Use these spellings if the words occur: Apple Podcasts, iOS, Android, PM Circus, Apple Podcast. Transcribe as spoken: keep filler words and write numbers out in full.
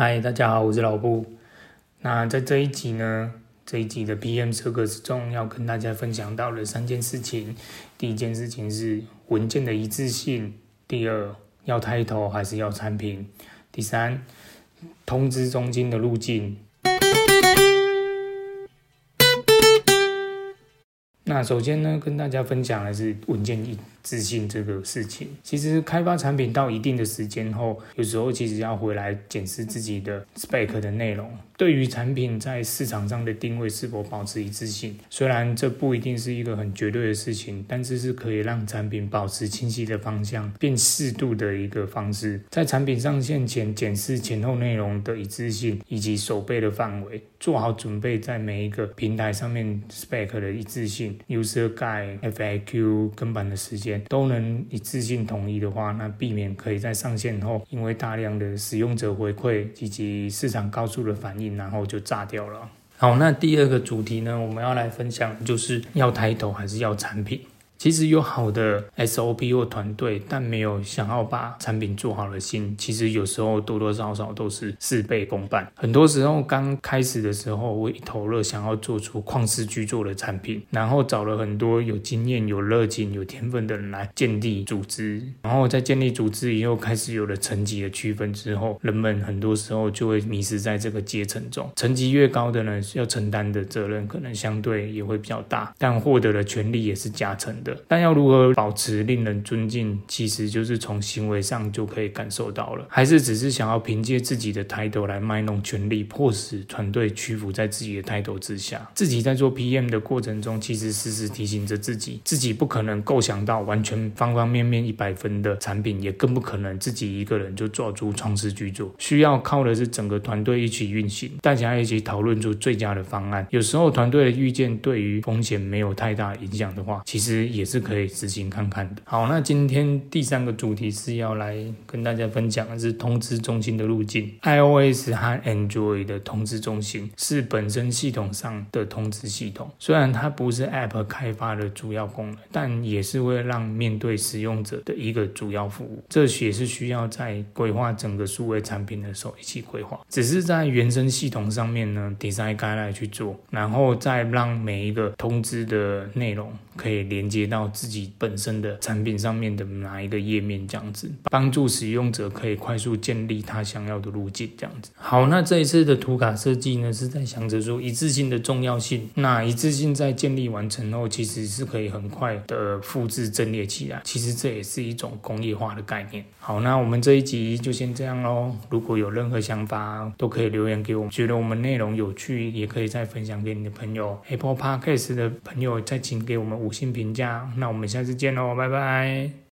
嗨，大家好，我是老布。那在这一集呢，这一集的 P M Circus 中要跟大家分享到了三件事情。第一件事情是文件的一致性，第二要title还是要产品，第三通知中间的路径。那首先呢，跟大家分享的是文件一致性这个事情。其实开发产品到一定的时间后，有时候其实要回来检视自己的 spec 的内容，对于产品在市场上的定位是否保持一致性。虽然这不一定是一个很绝对的事情，但是是可以让产品保持清晰的方向，并适度的一个方式。在产品上线前，检视前后内容的一致性以及守备的范围，做好准备，在每一个平台上面 spec 的一致性。User Guide、F A Q、跟版的时间都能一致性统一的话，那避免可以在上线后因为大量的使用者回馈以及市场高速的反应，然后就炸掉了。好，那第二个主题呢，我们要来分享就是要title还是要产品。其实有好的 S O P 或团队，但没有想要把产品做好的心，其实有时候多多少少都是事倍功半。很多时候刚开始的时候，我一头热想要做出旷世巨作的产品，然后找了很多有经验、有热情、有天分的人来建立组织，然后在建立组织以后，开始有了层级的区分之后，人们很多时候就会迷失在这个阶层中。层级越高的人，要承担的责任可能相对也会比较大，但获得的权利也是加成的。但要如何保持令人尊敬，其实就是从行为上就可以感受到了。还是只是想要凭借自己的 title 来卖弄权力，迫使团队屈服在自己的 title 之下。自己在做 P M 的过程中，其实时时提醒着自己，自己不可能构想到完全方方面面一百分的产品，也更不可能自己一个人就做出创世巨作，需要靠的是整个团队一起运行，大家一起讨论出最佳的方案。有时候团队的预见对于风险没有太大影响的话，其实也是可以执行看看的。好，那今天第三个主题是要来跟大家分享的是通知中心的路径。 iOS 和 Android 的通知中心是本身系统上的通知系统，虽然它不是 App 开发的主要功能，但也是会让面对使用者的一个主要服务。这也是需要在规划整个数位产品的时候一起规划，只是在原生系统上面呢 Design Guideline 去做，然后再让每一个通知的内容可以连接到自己本身的产品上面的哪一个页面，这样子帮助使用者可以快速建立他想要的路径，这样子。好，那这一次的图卡设计呢，是在想着说一致性的重要性。那一致性在建立完成后，其实是可以很快的复制阵列起来，其实这也是一种工业化的概念。好，那我们这一集就先这样咯。如果有任何想法都可以留言给我们，觉得我们内容有趣也可以再分享给你的朋友。 Apple Podcast 的朋友再请给我们五星评价。那我们下次见喽，拜拜。